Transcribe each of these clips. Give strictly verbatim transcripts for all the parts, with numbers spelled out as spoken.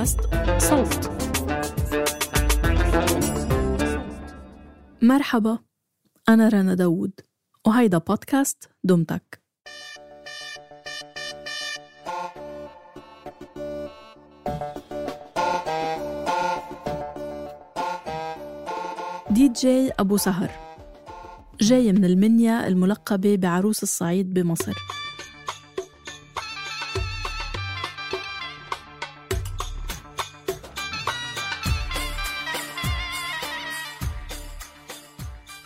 بودكاست صوت. مرحبا، أنا رانا داوود وهيدا بودكاست دم تك. دي جي أبو سهر جاي من المنيا الملقبة بعروس الصعيد بمصر.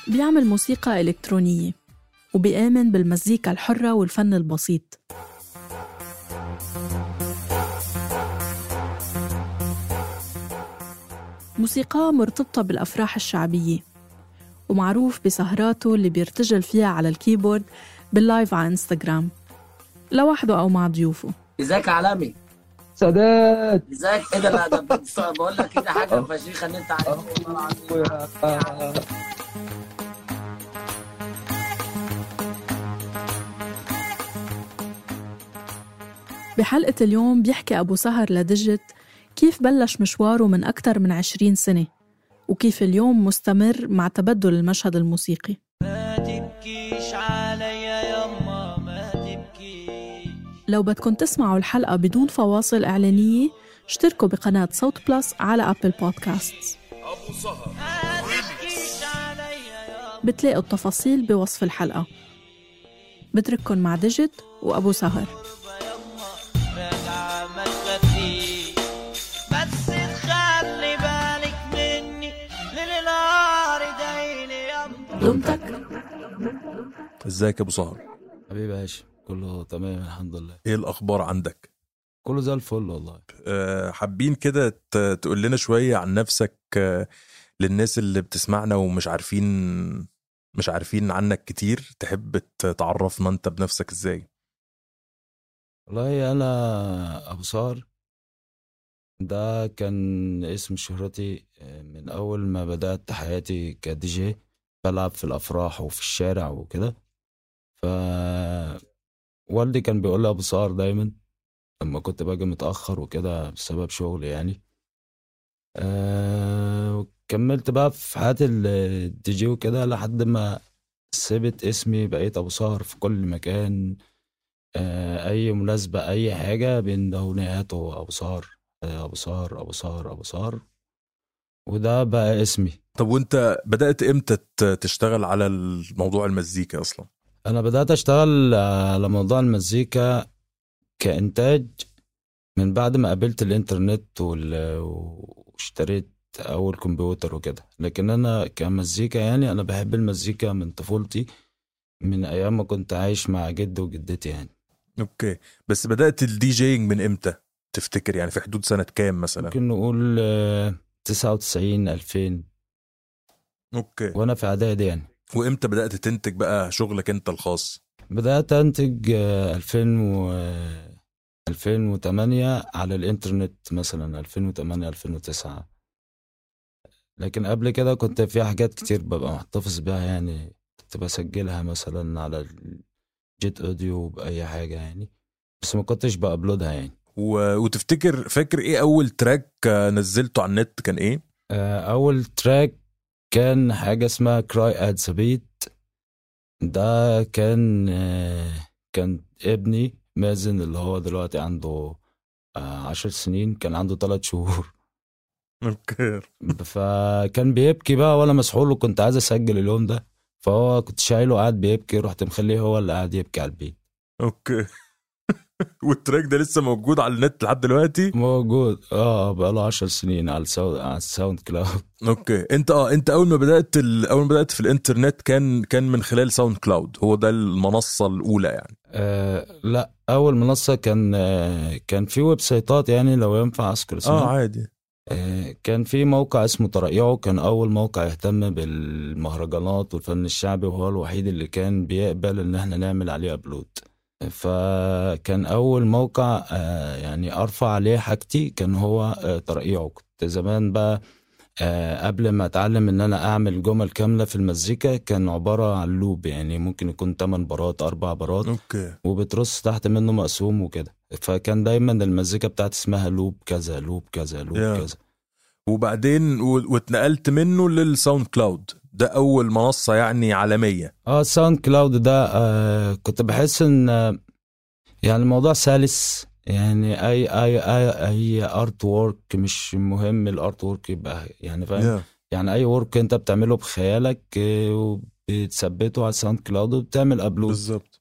بيعمل موسيقى إلكترونية وبيآمن بالمزيكا الحرة والفن البسيط. موسيقى مرتبطة بالأفراح الشعبية ومعروف بسهراته اللي بيرتجل فيها على الكيبورد باللايف على إنستجرام لوحده أو مع ضيوفه. إزاك عالمي؟ سادات إزاك؟ إيه ده؟ لا ده بقول لك إيه حاجة فشيخة إن أنت عارفها. بحلقة اليوم بيحكي أبو سهر لديجيت كيف بلش مشواره من أكتر من عشرين سنة وكيف اليوم مستمر مع تبدل المشهد الموسيقي. لو بدكن تسمعوا الحلقة بدون فواصل إعلانية اشتركوا بقناة صوت بلس على آبل بودكاست. بتلاقوا التفاصيل بوصف الحلقة. بترككن مع ديجيت وأبو سهر. ازيك يا ابو سهر؟ حبيبي يا هاشم، كله تمام الحمد لله. ايه الاخبار عندك؟ كله زي الفل والله. أه حابين كده تقول لنا شويه عن نفسك أه للناس اللي بتسمعنا ومش عارفين مش عارفين عنك كتير. تحب تعرفنا انت بنفسك ازاي؟ والله انا ابو سهر ده كان اسم شهرتي من اول ما بدات حياتي كدي جي، بلعب في الافراح وفي الشارع وكده. ف والدي كان بيقول لي ابو سهر دايما لما كنت باجي متاخر وكده بسبب شغلي يعني. أه... وكملت بقى في حياه الدي جي وكده لحد ما سبت اسمي، بقيت ابو سهر في كل مكان. أه... اي مناسبه اي حاجه بندهونياته ابو سهر ابو سهر ابو سهر ابو سهر، وده بقى اسمي. طب وانت بدأت امتى تشتغل على الموضوع المزيكا اصلا؟ انا بدأت اشتغل على موضوع المزيكا كإنتاج من بعد ما قابلت الانترنت واشتريت اول كمبيوتر وكده، لكن انا كمزيكا يعني انا بحب المزيكا من طفولتي، من ايام ما كنت عايش مع جد وجدتي يعني. اوكي، بس بدأت الدي جينج من امتى تفتكر؟ يعني في حدود سنة كام مثلا؟ ممكن نقول تسعة وتسعين ألفين. اوكي، وانا في اعدادي يعني. وامتى بدات تنتج بقى شغلك انت الخاص؟ بدات انتج ألفين وثمانية على الانترنت، مثلا ألفين وثمانية ألفين وتسعة، لكن قبل كده كنت في حاجات كتير ببقى محتفظ بها يعني، كنت بسجلها مثلا على جيت اوديو باي حاجه يعني، بس ما كنتش بابلودها يعني. و... وتفتكر فاكر ايه اول تراك نزلته على النت كان ايه؟ اول تراك كان حاجة اسمها Cry at the Beat. ده كان كان ابني مازن اللي هو دلوقتي عنده عشر سنين، كان عنده ثلاث شهور. مبكر. فكان بيبكي بقى ولا مسحول، وكنت عايز اسجل اليوم ده، فهو كنت شايله قاعد بيبكي، رحت مخليه هو اللي قاعد يبكي على البيت. اوكي. والتراك ده لسه موجود على النت لحد دلوقتي؟ موجود اه، بقاله عشر سنين على الساوند على الساوند كلاود. اوكي، انت اه انت اول ما بدات ال... اول ما بدات في الانترنت كان كان من خلال ساوند كلاود، هو ده المنصه الاولى يعني؟ آه لا، اول منصه كان آه كان في ويب سايتات يعني، لو ينفع اذكر اسمها. اه عادي. آه كان في موقع اسمه ترقيعه، كان اول موقع يهتم بالمهرجانات والفن الشعبي، وهو الوحيد اللي كان بيقبل ان احنا نعمل عليه ابلود. فكان أول موقع يعني أرفع عليه حاجتي كان هو ترقيعه. كنت زمان بقى قبل ما أتعلم إن أنا أعمل جمل كاملة في المزيكا كان عبارة عن لوب يعني، ممكن يكون تمن برات أربع برات. أوكي. وبترص تحت منه مقسوم وكده. فكان دايما المزيكا بتاعت اسمها لوب كذا لوب كذا لوب yeah. كذا. وبعدين واتنقلت منه للساوند كلاود، ده اول منصه يعني عالميه. اه الساوند كلاود ده آه كنت بحس ان آه يعني الموضوع سلس، يعني اي اي اي اي ارت وورك، مش مهم الارت وورك يبقى يعني فاهم yeah. يعني اي وورك انت بتعمله بخيالك وبتثبته على الساوند كلاود وبتعمل ابلود بالظبط.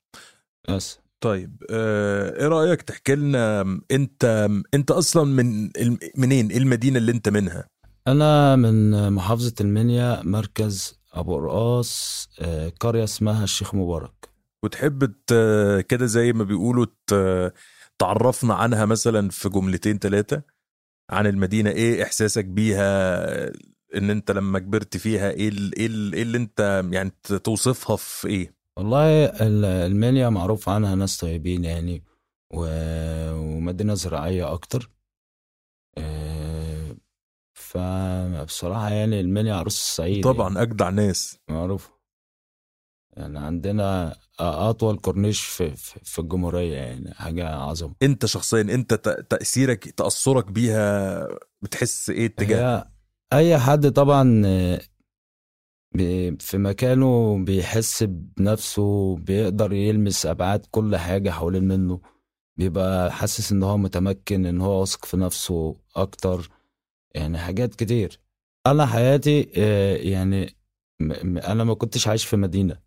بس طيب آه، ايه رايك تحكي لنا انت انت اصلا من منين، المدينه اللي انت منها؟ انا من محافظه المنيا، مركز ابو قرقاص، آه، قريه اسمها الشيخ مبارك. وتحب كده زي ما بيقولوا تعرفنا عنها مثلا في جملتين ثلاثه عن المدينه، ايه احساسك بيها، ان انت لما كبرت فيها ايه ايه اللي انت يعني توصفها في ايه؟ والله المنيا معروف عنها ناس طيبين يعني، ومدينة زراعية أكتر، فبصراحة يعني المنيا عروس الصعيد طبعا يعني. أجدع ناس معروف يعني، عندنا أطول كورنيش في, في الجمهورية، يعني حاجة عظمة. أنت شخصيا أنت تأثيرك تأثرك بيها بتحس إيه اتجاه؟ أي حد طبعا في مكانه بيحس بنفسه، بيقدر يلمس أبعاد كل حاجة حوالين منه، بيبقى حاسس إن هو متمكن، إن هو واثق في نفسه أكتر، يعني حاجات كتير. أنا حياتي يعني أنا ما كنتش عايش في مدينة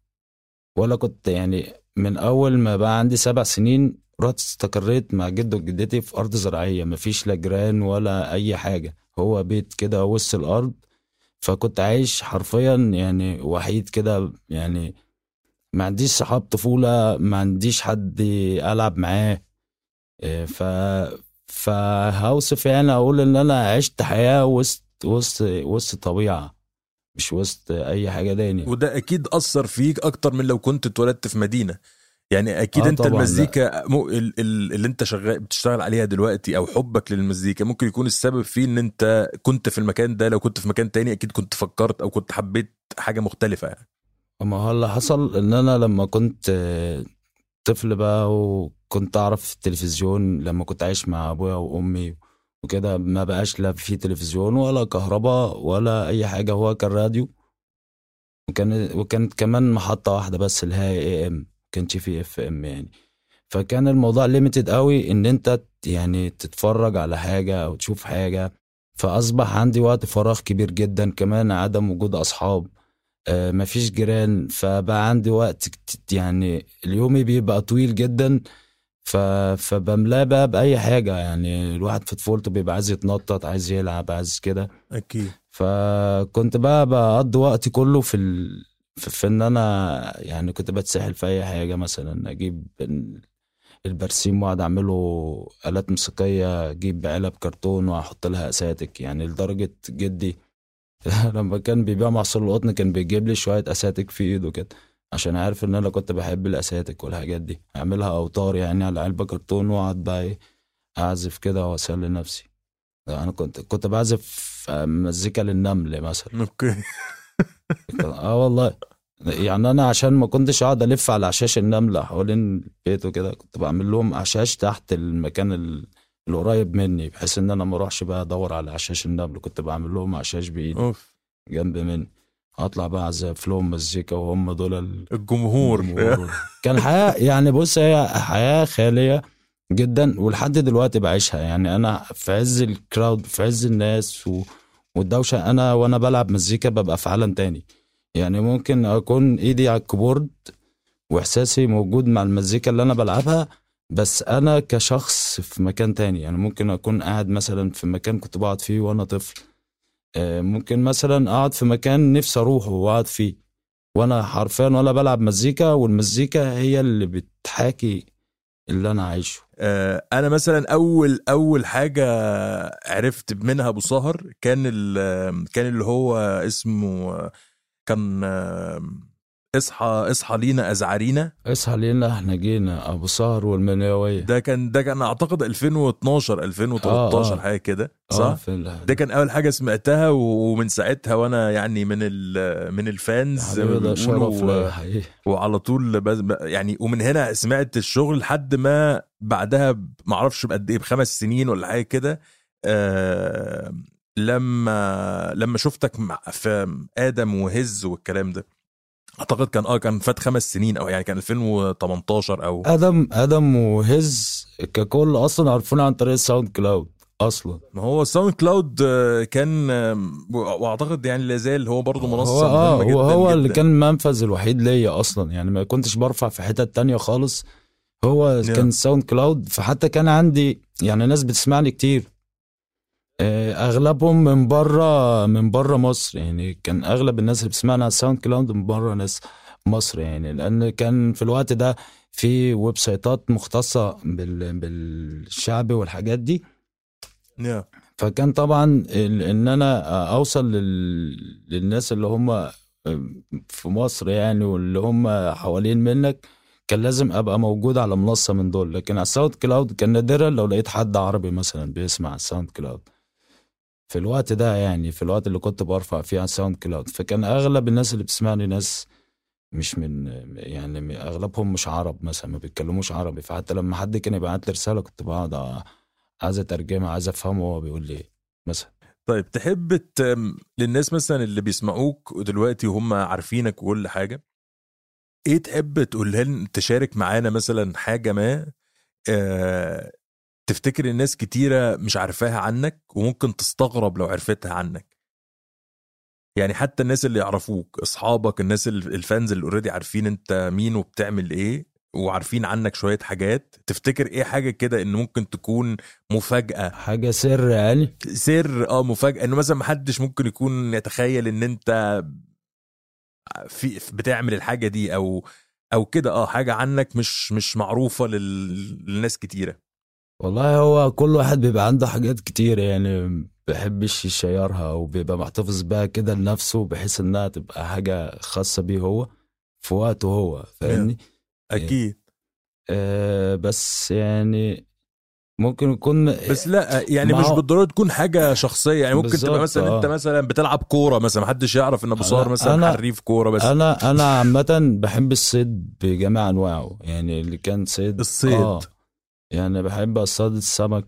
ولا كنت، يعني من أول ما بقى عندي سبع سنين رحت استقريت مع جدي وجدتي في أرض زراعية، مفيش لا جيران ولا أي حاجة، هو بيت كده وسط الأرض، فكنت عايش حرفيا يعني وحيد كده، يعني ما عنديش صحاب طفولة، ما عنديش حد ألعب معاه. ف فهوصف يعني أقول إن أنا عشت حياة وسط وسط وسط طبيعة، مش وسط أي حاجة تانية. وده أكيد أثر فيك أكتر من لو كنت اتولدت في مدينة يعني أكيد. آه أنت المزيكا اللي أنت شغال بتشتغل عليها دلوقتي أو حبك للمزيكا ممكن يكون السبب فيه إن أنت كنت في المكان ده، لو كنت في مكان تاني أكيد كنت فكرت أو كنت حبيت حاجة مختلفة يعني. أما هلا حصل إن أنا لما كنت طفل بقى وكنت أعرف التلفزيون، لما كنت عايش مع أبويا وأمي وكده ما بقاش لا في تلفزيون ولا كهرباء ولا أي حاجة، هو كان راديو، وكان وكانت كمان محطة واحدة بس الهاي اي ام، كانش في اف ام يعني. فكان الموضوع ليميتد قوي ان انت يعني تتفرج على حاجه او تشوف حاجه، فاصبح عندي وقت فراغ كبير جدا، كمان عدم وجود اصحاب، آه مفيش جيران، فبقى عندي وقت يعني اليومي بيبقى طويل جدا، فبملاه بقى باي حاجه يعني. الواحد في طفولته بيبقى عايز يتنطط، عايز يلعب، عايز كده اكيد. فكنت بقى بقضي وقتي كله في ال... في ان انا يعني كنت بتسحل في اي حاجه، مثلا اجيب البرسيم واقعد اعمله آلات موسيقيه، اجيب علب كرتون واحط لها اساتك، يعني لدرجه جدي لما كان بيبيع معصير القطن كان بيجيب لي شويه اساتك في ايده كده، عشان عارف ان انا كنت بحب الاساتك والحاجات دي، اعملها اوتار يعني على علبه كرتون واقعد بقى اعزف كده واسلي نفسي. انا كنت كنت بعزف مزيكا للنمل مثلا. اوكي اه والله يعني انا عشان ما كنتش قاعد الف على عشاش النمله حوالين بيته كده، كنت بعمل لهم عشاش تحت المكان اللي قريب مني، بحيث ان انا ما اروحش بقى ادور على عشاش النمل، كنت بعمل لهم عشاش بايدي جنب مني، اطلع بقى اعزف لهم مزيكا وهم دول الجمهور, الجمهور. كان حياه يعني بص، هي حياه خياليه جدا ولحد دلوقتي بعيشها يعني. انا في عز الكراود، في عز الناس و والدوشة، أنا وأنا بلعب مزيكا ببقى في عالم تاني يعني، ممكن أكون إيدي على الكيبورد وإحساسي موجود مع المزيكا اللي أنا بلعبها، بس أنا كشخص في مكان تاني يعني. ممكن أكون قاعد مثلا في مكان كنت بقعد فيه وأنا طفل، ممكن مثلا أقعد في مكان نفسي أروحه وأقعد فيه، وأنا حرفيا ولا بلعب مزيكا، والمزيكا هي اللي بتحاكي اللي أنا عايشه. انا مثلا اول اول حاجه عرفت منها ابو سهر كان كان اللي هو اسمه كان اصحى اصحى لينا ازعرينا، اصحى لينا احنا جينا، ابو سهر والمنيويه. ده كان ده كان اعتقد ألفين واثناشر ألفين وتلتاشر آه آه. حاجه كده صح. آه ده كان اول حاجه سمعتها، ومن ساعتها وانا يعني من من الفانز و... وعلى طول ب... يعني ومن هنا سمعت الشغل لحد ما بعدها معرفش بقد ايه، بخمس سنين ولا حاجه كده. آه... لما لما شفتك مع في ادم وهز والكلام ده، اعتقد كان اه كان فات خمس سنين او يعني كان ألفين وتمنتاشر او ادم ادم وهز ككل اصلا عرفونا عن طريق الساوند كلاود اصلا. ما هو الساوند كلاود كان، واعتقد يعني لازال هو برضو منصه مهمه جدا. هو هو اللي كان المنفذ الوحيد ليا اصلا، يعني ما كنتش برفع في حته تانية خالص، هو yeah. كان الساوند كلاود. فحتى كان عندي يعني ناس بتسمعني كتير، اغلبهم من بره من بره مصر، يعني كان اغلب الناس اللي بتسمعنا على الساوند كلاود من بره ناس مصر، يعني لان كان في الوقت ده في ويب سايتات مختصه بالشعب والحاجات دي. yeah. فكان طبعا ان انا اوصل للناس اللي هم في مصر يعني واللي هم حوالين منك، كان لازم ابقى موجود على منصه من دول. لكن على الساوند كلاود كان نادرا لو لقيت حد عربي مثلا بيسمع الساوند كلاود في الوقت ده، يعني في الوقت اللي كنت برفع فيه على الساوند كلاود. فكان اغلب الناس اللي بتسمعني ناس مش من يعني اغلبهم مش عرب مثلا، ما بيتكلموش عربي. فحتى لما حد كان يبعت لي رساله كنت بقعد عايز اترجمها، عايز افهمه هو بيقول لي مثلا. طيب تحب للناس مثلا اللي بيسمعوك دلوقتي وهم عارفينك وكل حاجه، ايه تحب تقولها لنا، تشارك معانا مثلا حاجه ما آه تفتكر الناس كتيره مش عارفاها عنك وممكن تستغرب لو عرفتها عنك؟ يعني حتى الناس اللي يعرفوك، اصحابك، الناس الفانز اللي اوريدي عارفين انت مين وبتعمل ايه وعارفين عنك شويه حاجات، تفتكر ايه حاجه كده ان ممكن تكون مفاجاه، حاجه سر يعني سر اه مفاجاه، انه مثلا محدش ممكن يكون يتخيل ان انت في بتعمل الحاجه دي او او كده، اه حاجه عنك مش مش معروفه للناس كتيره؟ والله هو كل واحد بيبقى عنده حاجات كتيره يعني بيحبش يشيرها وبيبقى محتفظ بها كده لنفسه، بحيث انها تبقى حاجه خاصه بيه هو في وقته هو، فاهمني؟ اكيد. آه بس يعني ممكن يكون بس لا يعني مش بالضرورة تكون حاجة شخصية، يعني ممكن تبقى مثلا آه. انت مثلا بتلعب كورة مثلا، محدش يعرف ان أبو سهر مثلا حريف كورة. بس انا انا عامة بحب الصيد بجميع انواعه، يعني اللي كان صيد الصيد آه. يعني بحب اصطاد السمك،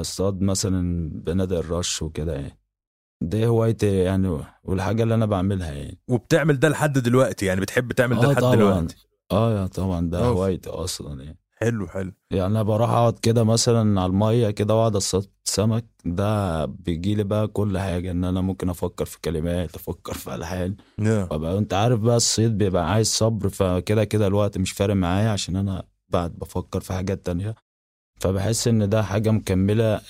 اصطاد مثلا بنادق الرش وكده، يعني ده هوايتي يعني والحاجة اللي انا بعملها يعني. وبتعمل ده لحد دلوقتي يعني، بتحب تعمل آه ده لحد دلوقتي؟ اه طبعا ده أوف. هوايتي اصلا يعني. حلو حلو. يعني انا بروح اقعد كده مثلا على الميه كده واقعد اصطاد سمك، ده بيجي لي بقى كل حاجه، ان انا ممكن افكر في كلمات، افكر في الحان yeah. وبقى انت عارف بقى الصيد بيبقى عايز صبر، فكده كده الوقت مش فارق معايا عشان انا بعد بفكر في حاجات تانية، فبحس ان ده حاجه مكمله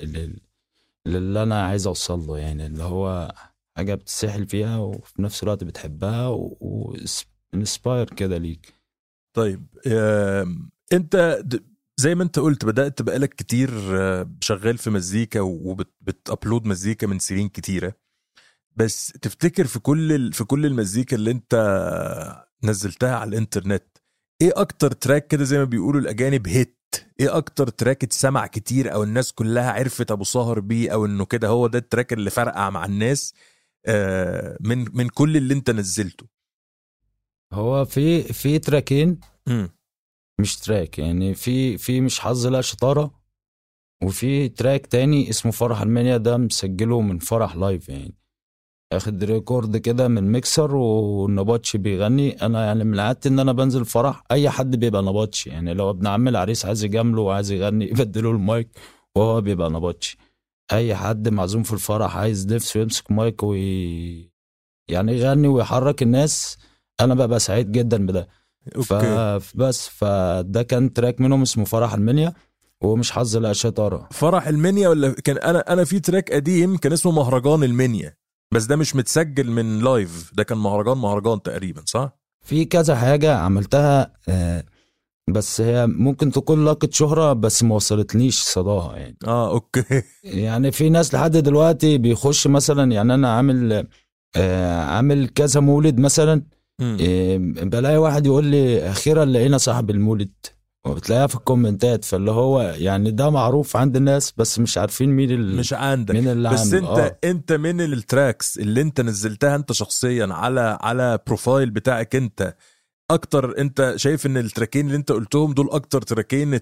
اللي انا عايز اوصل له، يعني اللي هو حاجه بتسحل فيها وفي نفس الوقت بتحبها وانسباير كده ليك. طيب انت زي ما انت قلت بدأت بقالك كتير شغال في مزيكا وبتابلود مزيكا من سنين كتيرة، بس تفتكر في كل في كل المزيكا اللي انت نزلتها على الانترنت ايه اكتر تراك كده زي ما بيقولوا الاجانب هيت، ايه اكتر تراك اتسمع كتير او الناس كلها عرفت ابو سهر بيه، او انه كده هو ده التراك اللي فرقع مع الناس من من كل اللي انت نزلته؟ هو في في تراكين امم مش تراك يعني، في في مش حظ لا شطاره، وفي تراك تاني اسمه فرح المنيا، ده مسجله من فرح لايف، يعني اخد ريكورد كده من ميكسر والنباتشي بيغني. انا يعني من عادتي ان انا بنزل فرح اي حد بيبقى نباتشي، يعني لو ابن عم العريس عايز يجامله وعايز يغني يبدله المايك وهو بيبقى نباتشي، اي حد معزوم في الفرح عايز نفسه يمسك مايك وي يعني يغني ويحرك الناس، انا ببقى سعيد جدا بده. فبس فده كان تراك منهم اسمه فرح المنيا ومش حظ لا شطاره. فرح المنيا ولا كان انا انا في تراك قديم كان اسمه مهرجان المنيا، بس ده مش متسجل من لايف، ده كان مهرجان مهرجان تقريبا صح. في كذا حاجه عملتها آه بس هي ممكن تكون لاقت شهره بس ما وصلتنيش صداها يعني. اه اوكي. يعني في ناس لحد دلوقتي بيخش مثلا، يعني انا عامل آه عامل كذا مولد مثلا بلاقي واحد يقول لي اخيرا لقينا صاحب المولد, وبتلاقيها في الكومنتات, فاللي هو يعني ده معروف عند الناس بس مش عارفين مين ال... مش عندك مين اللي بس عامل. انت آه. انت من التراكس اللي انت نزلتها انت شخصيا على على بروفايل بتاعك انت اكتر, انت شايف ان التراكين اللي انت قلتهم دول اكتر تراكين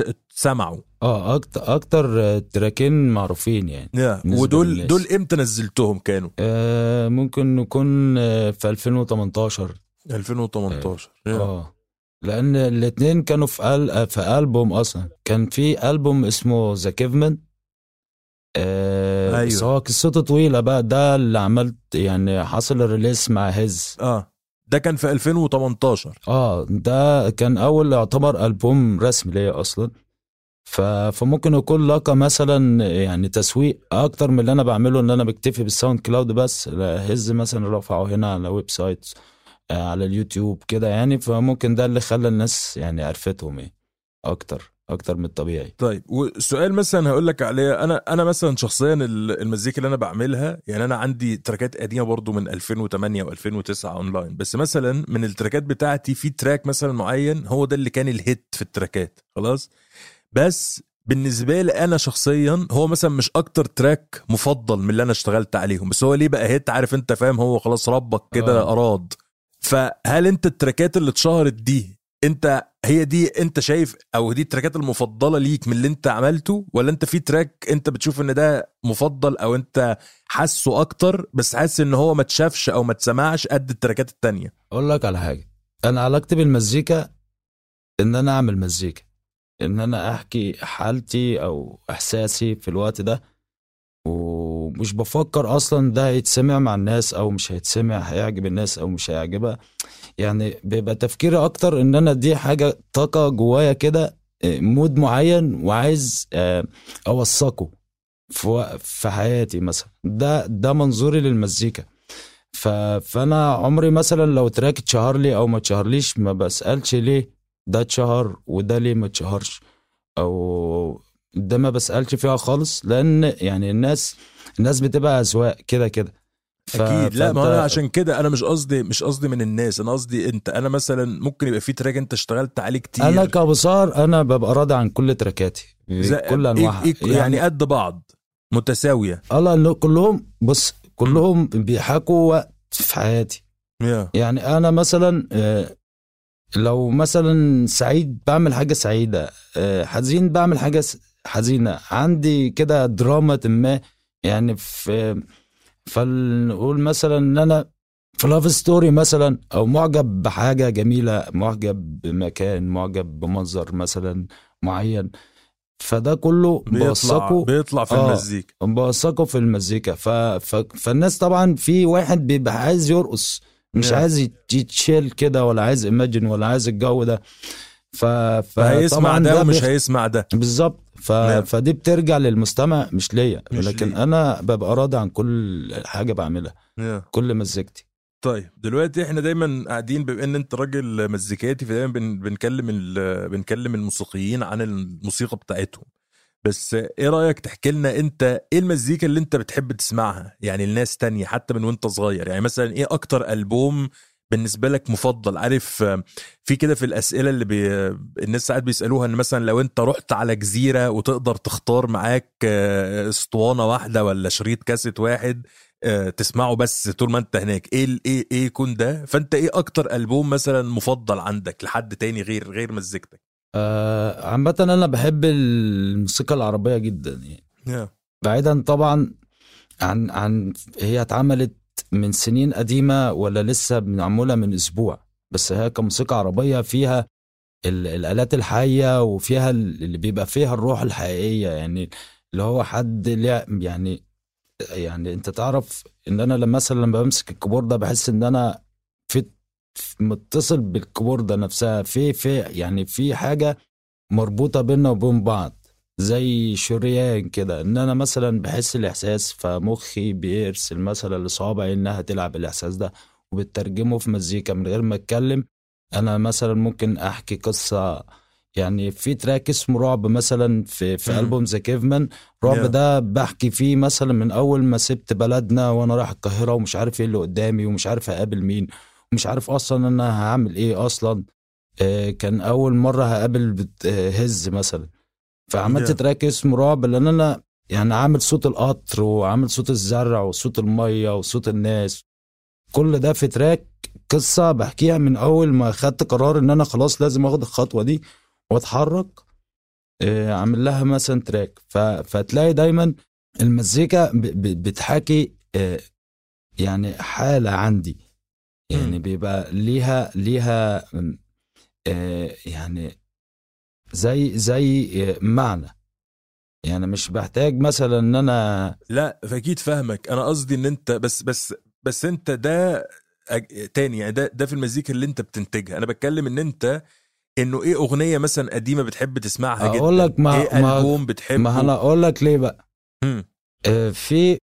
اتسمعوا؟ اه اكتر اكتر تراكين معروفين يعني yeah. ودول للناس. دول امتى نزلتهم كانوا؟ آه ممكن نكون في ألفين وتمنتاشر ألفين وتمنتاشر اه, آه. لأن الاتنين كانوا في قل... في ألبوم أصلا. كان في ألبوم اسمه ذا كيفمن آه... أيوة. سواء قصته طويلة بقى, ده اللي عملت يعني حصل الريليس مع هز. آه ده كان في ألفين وتمنتاشر. آه ده كان أول يعتبر ألبوم رسمي ليه أصلا, ف... فممكن يكون لقى مثلا يعني تسويق أكتر من اللي أنا بعمله, إن أنا بكتفي بالساوند كلاود بس. هز مثلا رفعه هنا على ويب سايت, على اليوتيوب كده يعني, فممكن ده اللي خلى الناس يعني عرفتهم ايه اكتر اكتر من الطبيعي. طيب والسؤال مثلا هقولك عليه, انا انا مثلا شخصيا المزيكا اللي انا بعملها يعني انا عندي تراكات قديمه برضو من ألفين وتمانية وألفين وتسعة اونلاين, بس مثلا من التراكات بتاعتي في تراك مثلا معين هو ده اللي كان الهيت في التراكات خلاص, بس بالنسبه لي انا شخصيا هو مثلا مش اكتر تراك مفضل من اللي انا اشتغلت عليهم, بس هو ليه بقى هيت عارف انت فاهم, هو خلاص ربك كده آه. اراد. فهل انت التراكات اللي اتشهرت دي انت هي دي انت شايف او دي التراكات المفضلة ليك من اللي انت عملته, ولا انت في تراك انت بتشوف ان ده مفضل او انت حاسه اكتر بس حاسس ان هو ما تشافش او ما تسمعش قد التراكات التانية؟ اقول لك على حاجة, انا علاقتي بالمزيكا ان انا اعمل مزيكا, ان انا احكي حالتي او احساسي في الوقت ده, ومش بفكر أصلا ده هيتسمع مع الناس أو مش هيتسمع, هيعجب الناس أو مش هيعجبها. يعني بيبقى تفكيري أكتر إن أنا دي حاجة طاقة جوايا كده, مود معين وعايز أوثقه في حياتي مثلا. ده ده منظوري للمزيكا. فأنا عمري مثلا لو تراك اتشهر لي أو ما اتشهرليش ما بسألش ليه ده اتشهر وده ليه ما اتشهرش, أو ده ما بسألش فيها خالص, لأن يعني الناس الناس بتبقى أذواق كده كده ف... أكيد. لا ما أنا عشان كده أنا مش قصدي مش قصدي من الناس, أنا قصدي أنت. أنا مثلا ممكن يبقى في تراك أنت اشتغلت عليه كتير. أنا كأبو سهر أنا ببقى راضي عن كل تراكاتي زي... كل أنواعها إيه إيه يعني... يعني قد بعض متساوية. الله كلهم بص كلهم بيحكوا وقت في حياتي yeah. يعني أنا مثلا آه... لو مثلا سعيد بعمل حاجة سعيدة, آه... حزين بعمل حاجة س... حزينة, عندي كده دراما ما يعني. في فنقول مثلا ان انا في لاف ستوري مثلا, او معجب بحاجة جميلة, معجب بمكان, معجب بمنظر مثلا معين, فده كله بيطلع بيطلع في آه المزيكا, بوثقه في المزيكا. فالناس طبعا في واحد بيبقى عايز يرقص, مش يعني عايز يتشيل كده, ولا عايز اماجن, ولا عايز الجو ده, فهيسمع ده ومش هيسمع ده بالظبط. ف... فدي بترجع للمستمع مش ليا, لكن ليه. انا ببقى راضي عن كل حاجه بعملها yeah. كل مزيكتي. طيب دلوقتي احنا دايما قاعدين, بما ان انت راجل مزيكاتي, فدايما بن... بنكلم ال... بنكلم الموسيقيين عن الموسيقى بتاعتهم, بس ايه رايك تحكي لنا انت ايه المزيكا اللي انت بتحب تسمعها يعني الناس تانية حتى من وانت صغير؟ يعني مثلا ايه اكتر ألبوم بالنسبة لك مفضل؟ عارف في كده في الأسئلة اللي بي... الناس ساعات بيسألوها, ان مثلا لو انت رحت على جزيرة وتقدر تختار معاك اسطوانة واحدة ولا شريط كاسيت واحد تسمعه بس طول ما انت هناك, ايه ايه ايه يكون ده؟ فانت ايه اكتر ألبوم مثلا مفضل عندك لحد تاني غير غير مزيكتك؟ آه عامة انا بحب الموسيقى العربية جدا يعني yeah. بعيدا طبعا عن عن هي اتعملت من سنين قديمة ولا لسه معمولة من أسبوع, بس هي كموسيقى عربية فيها الآلات الحية, وفيها اللي بيبقى فيها الروح الحقيقية, يعني اللي هو حد يعني يعني أنت تعرف إن أنا لما مثلا لما بمسك الكيبورد ده بحس إن أنا في متصل بالكيبورد نفسها, في في يعني في حاجة مربوطة بيننا وبين بعض زي شريان كده, ان انا مثلا بحس الاحساس فمخي بيرسل مثلا لصوابعي انها تلعب الاحساس ده وبترجمه في مزيكا من غير ما اتكلم. انا مثلا ممكن احكي قصه, يعني في تراك اسمه رعب مثلا في في البوم ذا كيفمن, رعب yeah. ده بحكي فيه مثلا من اول ما سبت بلدنا وانا رايح القاهره ومش عارف ايه اللي قدامي ومش عارف اقابل مين, مش عارف اصلا انا هعمل ايه اصلا. آه كان اول مره هقابل بتهز مثلا، فعملت تراك اسمه رعب، لان انا يعني عامل صوت القطر وعامل صوت الزرع وصوت الميه وصوت الناس، كل ده في تراك قصه بحكيها من اول ما خدت قرار ان انا خلاص لازم اخد الخطوه دي واتحرك. آه عامل لها مثلا تراك، فتلاقي دايما المزيكا بتحكي آه يعني حاله عندي، يعني بيبقى ليها ليها آه يعني زي زي آه معنى، يعني مش بحتاج مثلا ان انا لا فاكيد فاهمك. انا قصدي ان انت بس بس بس انت ده تاني، يعني ده ده في المزيكا اللي انت بتنتجها. انا بتكلم ان انت انه ايه اغنيه مثلا قديمه بتحب تسمعها جدا، اقول لك ما ايه البوم بتحبه. ما انا اقول لك ليه بقى. آه في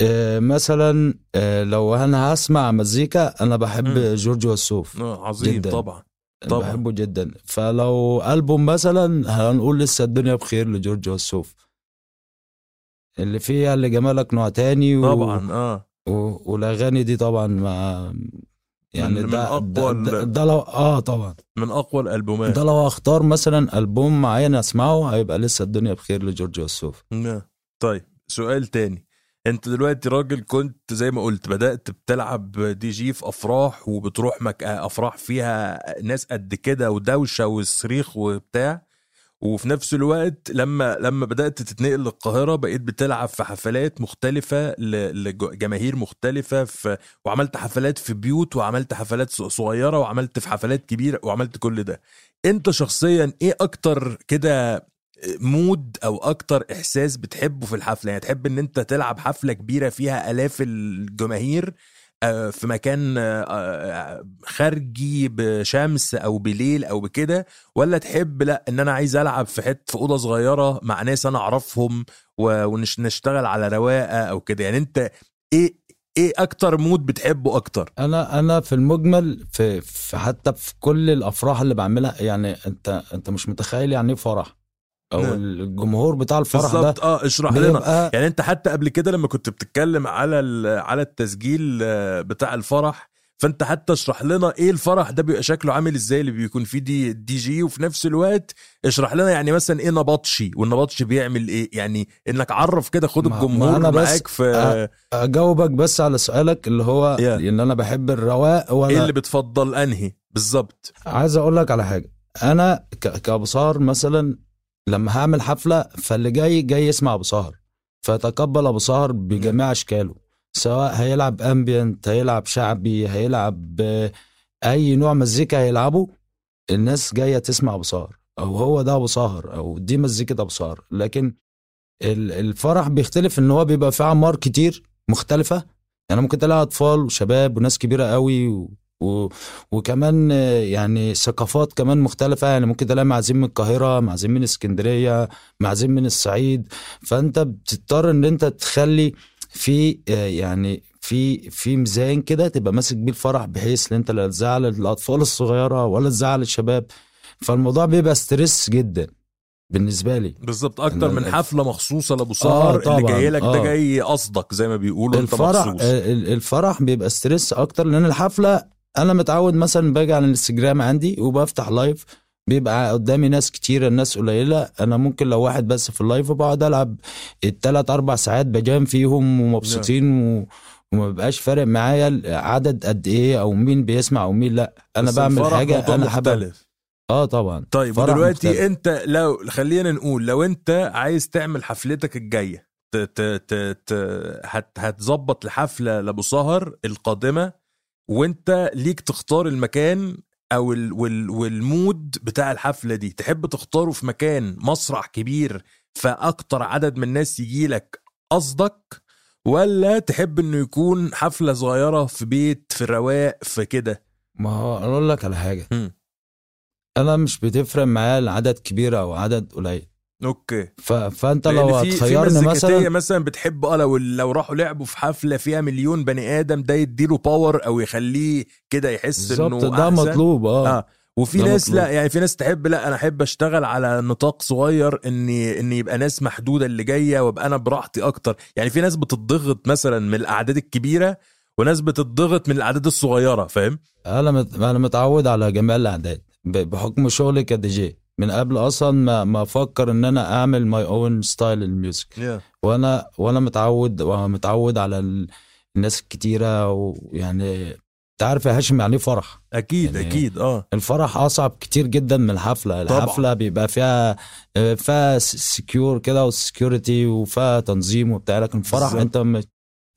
آه مثلا آه لو انا هسمع مزيكا، انا بحب مم. جورج وسوف عظيم جداً. طبعا طبعا بحبه جدا. فلو ألبوم مثلا هنقول لسه الدنيا بخير لجورج وسوف، اللي فيها اللي جمالك نوع تاني و... طبعا اه و... والاغاني دي طبعا مع يعني من ده من أقوى ده, ده, ده لو اه طبعا من اقوى الالبومات. ده لو اختار مثلا ألبوم معين اسمعه هيبقى لسه الدنيا بخير لجورج وسوف. طيب سؤال تاني، انت دلوقتي راجل كنت زي ما قلت بدأت بتلعب دي جي في افراح، وبتروح مك افراح فيها ناس قد كده ودوشة والصريخ وبتاع، وفي نفس الوقت لما لما بدأت تتنقل للقاهرة بقيت بتلعب في حفلات مختلفة لجماهير مختلفة، في وعملت حفلات في بيوت وعملت حفلات صغيرة وعملت في حفلات كبيرة وعملت كل ده. انت شخصيا ايه اكتر كده مود او اكتر احساس بتحبه في الحفله؟ يعني تحب ان انت تلعب حفله كبيره فيها الاف الجماهير في مكان خارجي بشمس او بليل او بكده، ولا تحب لا ان انا عايز العب في حته في اوضه صغيره مع ناس انا اعرفهم ونشتغل على رواقه او كده؟ يعني انت ايه ايه اكتر مود بتحبه اكتر؟ انا انا في المجمل في, في حتى في كل الافراح اللي بعملها، يعني انت انت مش متخيل يعني ايه فرح او نعم. الجمهور بتاع الفرح ده اه اشرح لنا. يعني انت حتى قبل كده لما كنت بتتكلم على على التسجيل بتاع الفرح، فانت حتى اشرح لنا ايه الفرح ده بيبقى شكله عامل ازاي اللي بيكون فيه دي دي جي، وفي نفس الوقت اشرح لنا يعني مثلا ايه نبطشي والنبطشي بيعمل ايه، يعني انك عرف كده خد الجمهور ما معاك في. اجاوبك بس على سؤالك اللي هو yeah. ان انا بحب الرواق ولا ايه اللي بتفضل انهي بالظبط. عايز اقول لك على حاجه، انا كأبو سهر مثلا لما هعمل حفلة، فاللي جاي جاي يسمع أبو سهر، فتقبل أبو سهر بجميع أشكاله، سواء هيلعب أمبيانت هيلعب شعبي هيلعب أي نوع مزيكا هيلعبه، الناس جاية تسمع أبو سهر، أو هو ده أبو سهر أو دي مزيكة أبو سهر. لكن الفرح بيختلف إن هو بيبقى فيه أعمار كتير مختلفة، يعني ممكن تلاقي أطفال وشباب وناس كبيرة قوي و... و... وكمان يعني ثقافات كمان مختلفة، يعني ممكن تلاقي معازيم من القاهرة معازيم من اسكندرية معازيم من الصعيد، فأنت بتضطر ان انت تخلي في يعني في في ميزان كده تبقى ماسك بيه الفرح، بحيث ان انت لا تزعل الأطفال الصغيرة ولا تزعل الشباب. فالموضوع بيبقى ستريس جدا بالنسبة لي بالضبط، أكتر من حفلة مخصوصة لأبو سهر آه اللي جاي لك آه. ده جاي قصدك زي ما بيقولوا انت مخصوص. الفرح بيبقى ستريس أكتر، لأن الحفلة انا متعود مثلا باجي على الانستجرام عندي وبفتح لايف بيبقى قدامي ناس كتير الناس قليله، انا ممكن لو واحد بس في اللايف بقعد العب الثلاث اربع ساعات بجام فيهم ومبسوطين و... وما بيبقاش فارق معايا عدد قد ايه او مين بيسمع او مين لا، انا بعمل حاجه انا حابب اه طبعا. طيب دلوقتي مختلف. انت لو خلينا نقول لو انت عايز تعمل حفلتك الجايه ت... ت... ت... ت... هت... هتظبط الحفله لابو سهر القادمه، وانت ليك تختار المكان او ال وال والمود بتاع الحفله دي، تحب تختاره في مكان مسرح كبير فاكتر عدد من الناس يجيلك قصدك، ولا تحب انه يكون حفله صغيره في بيت في الرواق في كده؟ ما هو اقول لك على حاجه، م. انا مش بتفرق معايا العدد كبير او عدد قليل. اوكي. فانت لو هتخيرني مثلا مثلا بتحب اه لو لو راحوا لعبوا في حفله فيها مليون بني ادم ده يديله باور او يخليه كده يحس انه ده مطلوب اه, آه. وفي ناس مطلوب. لا يعني في ناس تحب لا انا احب اشتغل على نطاق صغير اني اني يبقى ناس محدوده اللي جايه وابقى انا براحتي اكتر. يعني في ناس بتضغط مثلا من الاعداد الكبيره وناس بتضغط من الاعداد الصغيره فاهم. انا مت... انا متعود على جميع الاعداد بحكم شغلي كدي جي من قبل اصلا ما ما افكر ان انا اعمل ماي اون ستايل الميوزك yeah. وانا وانا متعود ومتعود على الناس الكتيره ويعني تعرف يا هاشم يعني فرح اكيد يعني اكيد اه الفرح اصعب كتير جدا من الحفله. الحفله طبعا. بيبقى فيها فيها سكيور كده والسكيورتي وفيها تنظيم وبتاع، لكن الفرح بالزبط. انت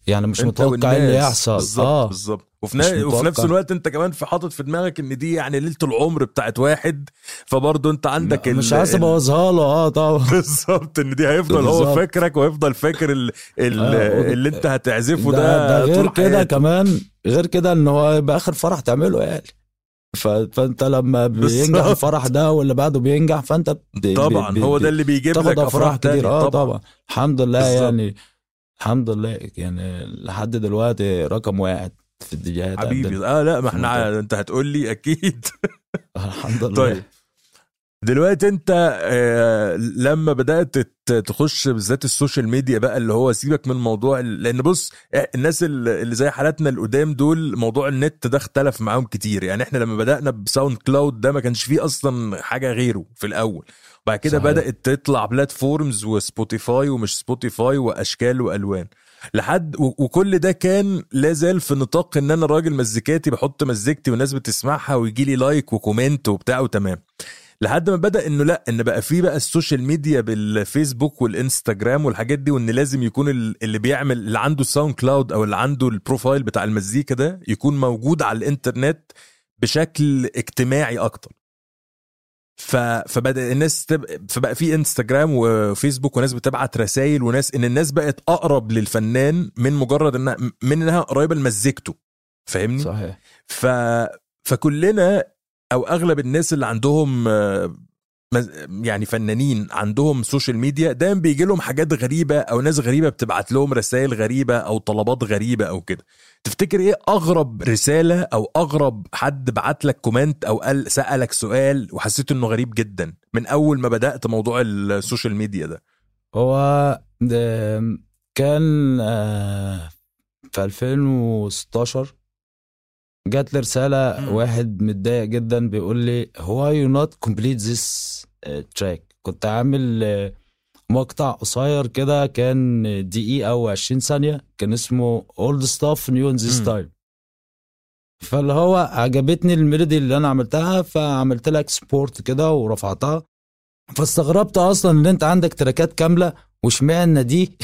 يعني مش متوقع ايه اللي يحصل بالظبط آه. بالظبط وفي, وفي نفس الوقت انت كمان في حاطط في دماغك ان دي يعني ليله العمر بتاعت واحد، فبرضه انت عندك مش عايز ابوظها له اه طبعا بالظبط ان دي هيفضل بالزبط. هو فاكرك وهيفضل فاكر ال ال آه. اللي انت هتعزفه ده, ده, ده غير كده كمان غير كده ان هو باخر فرح تعمله يعني ف... فانت لما بينجح الفرح ده واللي بعده بينجح فانت بي... طبعا بي... هو ده اللي بيجيب لك افراح كتير اه طبعا الحمد لله بالزبط. يعني الحمد لله يعني لحد دلوقتي رقم واحد في الديجيات حبيبي اه لا ما احنا انت هتقول لي اكيد الحمد لله. طيب دلوقتي انت آه لما بدات تخش بالذات السوشيال ميديا بقى اللي هو سيبك من موضوع لان بص الناس اللي زي حالاتنا القدام دول موضوع النت ده اختلف معاهم كتير. يعني احنا لما بدانا بساوند كلاود ده ما كانش فيه اصلا حاجه غيره في الاول، بعد كده صحيح. بدات تطلع بلاتفورمز وسبوتيفاي ومش سبوتيفاي واشكال والوان لحد وكل ده كان لازال في نطاق ان انا راجل مزيكاتي بحط مزيكتي والناس بتسمعها ويجي لي لايك وكومنت وبتاع وتمام، لحد ما بدا انه لا ان بقى فيه بقى السوشيال ميديا بالفيسبوك والانستجرام والحاجات دي، وان لازم يكون اللي بيعمل اللي عنده ساوند كلاود او اللي عنده البروفايل بتاع المزيكا ده يكون موجود على الانترنت بشكل اجتماعي اكتر. ف فبدا الناس تب... فبقى في انستجرام وفيسبوك وناس بتبعت رسائل وناس ان الناس بقت اقرب للفنان من مجرد انها من انها قريبه لمزيكته فاهمني صحيح. ف فكلنا او اغلب الناس اللي عندهم يعني فنانين عندهم سوشيال ميديا دايما بيجي لهم حاجات غريبه او ناس غريبه بتبعت لهم رسائل غريبه او طلبات غريبه او كده. تفتكر ايه اغرب رساله او اغرب حد بعت لك كومنت او قال سالك سؤال وحسيت انه غريب جدا من اول ما بدات موضوع السوشيال ميديا ده؟ هو كان في ألفين وستاشر جات لي رساله واحد متضايق جدا بيقول لي هو يو نوت كومبليت ذس تراك. كنت عامل مقطع قصير كده كان دقيقه او عشرين ثانيه كان اسمه اولد ستاف نيو ان ذس تايم، فاللي هو عجبتني الميلودي اللي انا عملتها فعملت لك سبورت كده ورفعتها، فاستغربت اصلا ان انت عندك تراكات كامله وشمعنا دي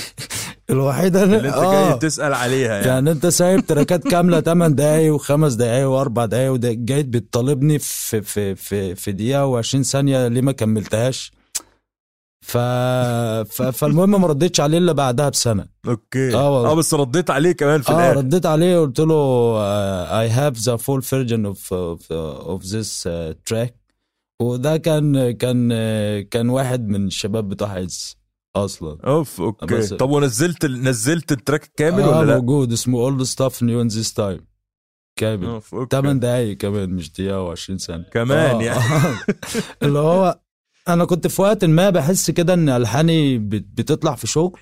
الوحيده اللي انت آه. جاي تسال عليها يعني, يعني انت سايب تراكات كامله تمن دقايق وخمس دقايق واربع دقايق وجاي بتطالبني في في في في دقيقه وعشرين ثانيه ليه ما كملتهاش. ف... ف... فالمهم ما رديتش عليه الا بعدها بسنه اوكي اه, آه بس رديت عليه كمان في الاخر اه رديت عليه وقلت له I have the full version of of, of this uh, track. وده كان كان كان واحد من الشباب بتوع عز اصلا اوف اوكي. طب ونزلت نزلت التراك كامل آه ولا لا؟ موجود اسمه اولد ستاف نيو ان ذيس تايم كامل تمن دقايق كمان مش دقيقه وعشرين ثانيه كمان آه يعني آه. اللي هو انا كنت في وقت ما بحس كده ان الحاني بتطلع في شغل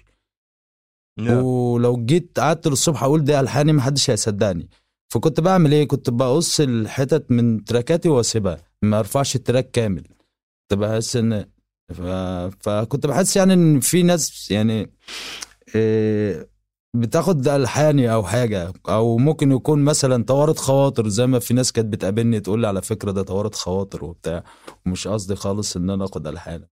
yeah. ولو جيت قعدت للصبح اقول دي الحاني محدش هيصدقني، فكنت بعمل ايه كنت بقص الحتت من تراكاتي واسيبها ما ارفعش التراك كامل. كنت بحس ان ف... فكنت بحس يعني ان في ناس يعني إيه بتاخد الحاني او حاجه، او ممكن يكون مثلا طوارئ خواطر زي ما في ناس كانت بتقابلني تقول لي على فكره ده طوارئ خواطر وبتاع، ومش قصدي خالص ان انا اخد الحاني.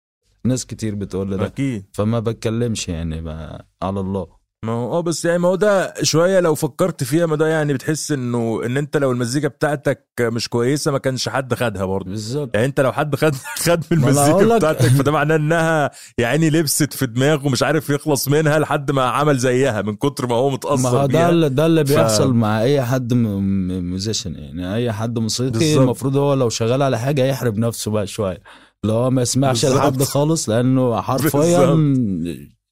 ناس كتير بتقول لي ده أكيد. فما بتكلمش يعني بقى على الله ما هو اه بس يعني ما هو ده شويه لو فكرت فيها ما ده يعني بتحس انه ان انت لو المزيكا بتاعتك مش كويسه ما كانش حد خدها برضه بالظبط. يعني انت لو حد خد خد من المزيكا بتاعتك فده معناه انها يعني لبست في دماغه ومش عارف يخلص منها لحد ما عمل زيها من كتر ما هو متاثر بيها. ما ده ده اللي بيحصل ف... مع اي حد ميوزيشن يعني اي حد موسيقي المفروض هو لو شغال على حاجه يحرب نفسه بقى شويه لو ما يسمعش لحد خالص لانه حرفيا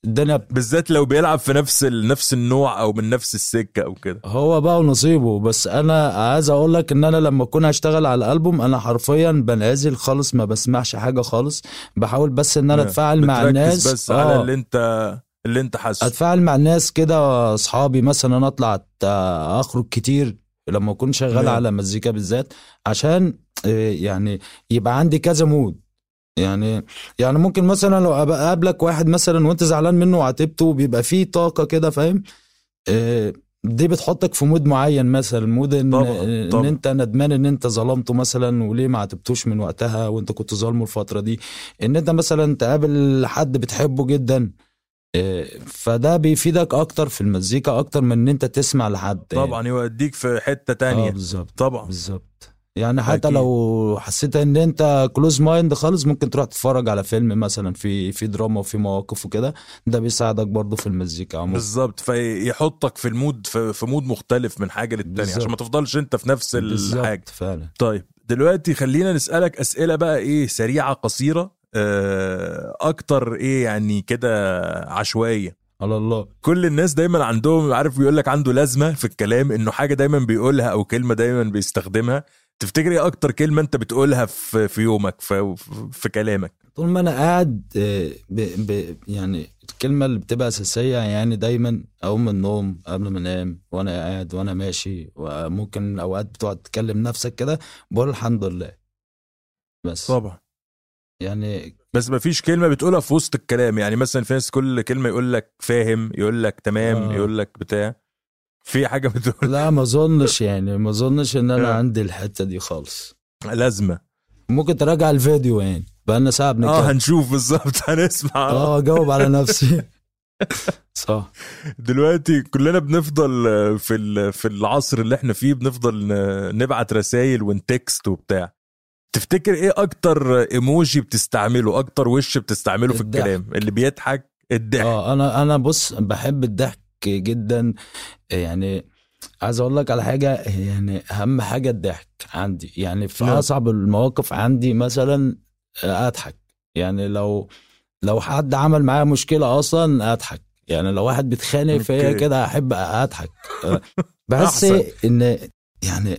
الدنيا بالذات لو بيلعب في نفس نفس النوع او من نفس السكه او كده هو بقى ونصيبه. بس انا عايز اقول لك ان انا لما اكون هشتغل على الالبوم انا حرفيا بنعزل خالص ما بسمعش حاجه خالص، بحاول بس ان انا اتفاعل مع الناس بس آه. على اللي انت اللي انت حاسه. اتفاعل مع الناس كده اصحابي مثلا، انا اطلع اخرج كتير لما اكون شغال على مزيكا بالذات، عشان يعني يبقى عندي كذا مود. يعني يعني ممكن مثلا لو اقابلك واحد مثلا وانت زعلان منه وعاتبته، بيبقى فيه طاقه كده فاهم، دي بتحطك في مود معين، مثلا مود ان, طبعًا. إن طبعًا. انت ندمان ان انت ظلمته مثلا وليه ما عاتبتوش من وقتها وانت كنت ظالمه الفتره دي، ان انت مثلا تقابل حد بتحبه جدا، فده بيفيدك اكتر في المزيكا اكتر من ان انت تسمع لحد طبعا، يوديك في حته تانية. آه بالزبط. طبعا بالظبط. يعني حتى أكيد. لو حسيت ان انت كلوز مايند خالص، ممكن تروح تتفرج على فيلم مثلا في في دراما وفي مواقف وكده، ده بيساعدك برضه في المزيكا عموما. بالظبط، فيحطك في المود في, في مود مختلف من حاجه للتانية، عشان ما تفضلش انت في نفس الحاجه فعلا. طيب دلوقتي خلينا نسالك اسئله بقى ايه سريعه قصيره اكتر، ايه يعني كده عشوائيه على الله. كل الناس دايما عندهم عارف بيقولك عنده لازمه في الكلام، انه حاجه دايما بيقولها او كلمه دايما بيستخدمها. تفتكري ايه اكتر كلمه انت بتقولها في في يومك في, في كلامك طول ما انا قاعد؟ ب ب يعني الكلمه اللي بتبقى اساسيه يعني دايما، او من النوم قبل ما انام وانا قاعد وانا ماشي، وممكن اوقات بتقعد تكلم نفسك كده، بقول الحمد لله بس. طبعا يعني بس ما فيش كلمه بتقولها في وسط الكلام، يعني مثلا في ناس كل كلمه يقول لك فاهم، يقول لك تمام، آه. يقول لك بتاع، في حاجه بتقول؟ لا ما اظنش، يعني ما اظنش ان انا آه. عندي الحته دي خالص. لازمه ممكن تراجع الفيديو يعني بقى لنا ساعه بنتكلم، اه هنشوف بالظبط، هنسمع اه جاوب على نفسي. صح. دلوقتي كلنا بنفضل في في العصر اللي احنا فيه بنفضل نبعت رسائل ونتكست وبتاع. تفتكر ايه اكتر ايموجي بتستعمله، اكتر وش بتستعمله الدحك. في الكلام اللي بيضحك، الضحك. اه انا انا بص بحب الضحك جدا. يعني عايز اقول لك على حاجه، يعني اهم حاجه الضحك عندي، يعني في اصعب المواقف عندي مثلا اضحك. يعني لو لو حد عمل معايا مشكله اصلا اضحك، يعني لو واحد بيتخانق فيا كده احب اضحك. بحس ان يعني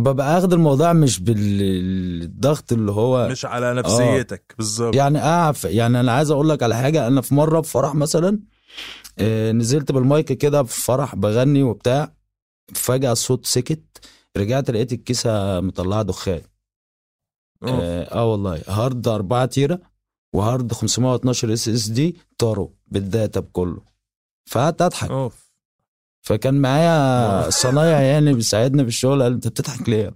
ببقى اخد الموضوع مش بالضغط اللي هو مش على نفسيتك. آه. بالظبط. يعني اعف يعني انا عايز اقول لك على حاجه، انا في مره في فرح مثلا آه نزلت بالمايك كده في فرح بغني وبتاع، فجاه الصوت سكت، رجعت لقيت الكيسه مطلعه دخان. اه, آه والله هارد أربعة تيره وهارد خمسمية واتناشر اس اس دي طاروا بالداتا بكله، فقعدت اضحك. أوه. فكان معايا صنايع يعني بيساعدنا بالشغل، قال انت بتضحك ليه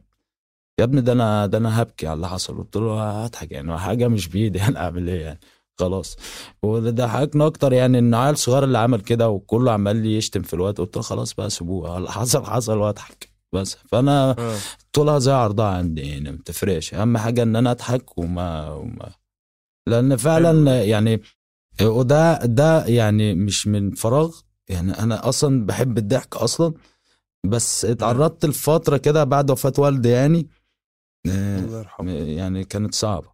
يا ابني؟ ده انا ده انا هبكي على اللي حصل. قلت له هضحك يعني، حاجه مش بايدي انا اعمل ايه يعني، خلاص. وضحكنا اكتر يعني ان عيل صغير اللي عمل كده وكله عمال لي يشتم في الوقت. قلت له خلاص بقى سيبوه، اللي حصل حصل واضحك بس. فانا طولها زي عرضها عندي يعني، ما بتفرقش، اهم حاجه ان انا اضحك وما, وما لان فعلا يعني وده ده يعني مش من فراغ، يعني انا اصلا بحب الضحك اصلا. بس اتعرضت لفتره كده بعد وفاه والدي يعني الله يرحمه، يعني كانت صعبه،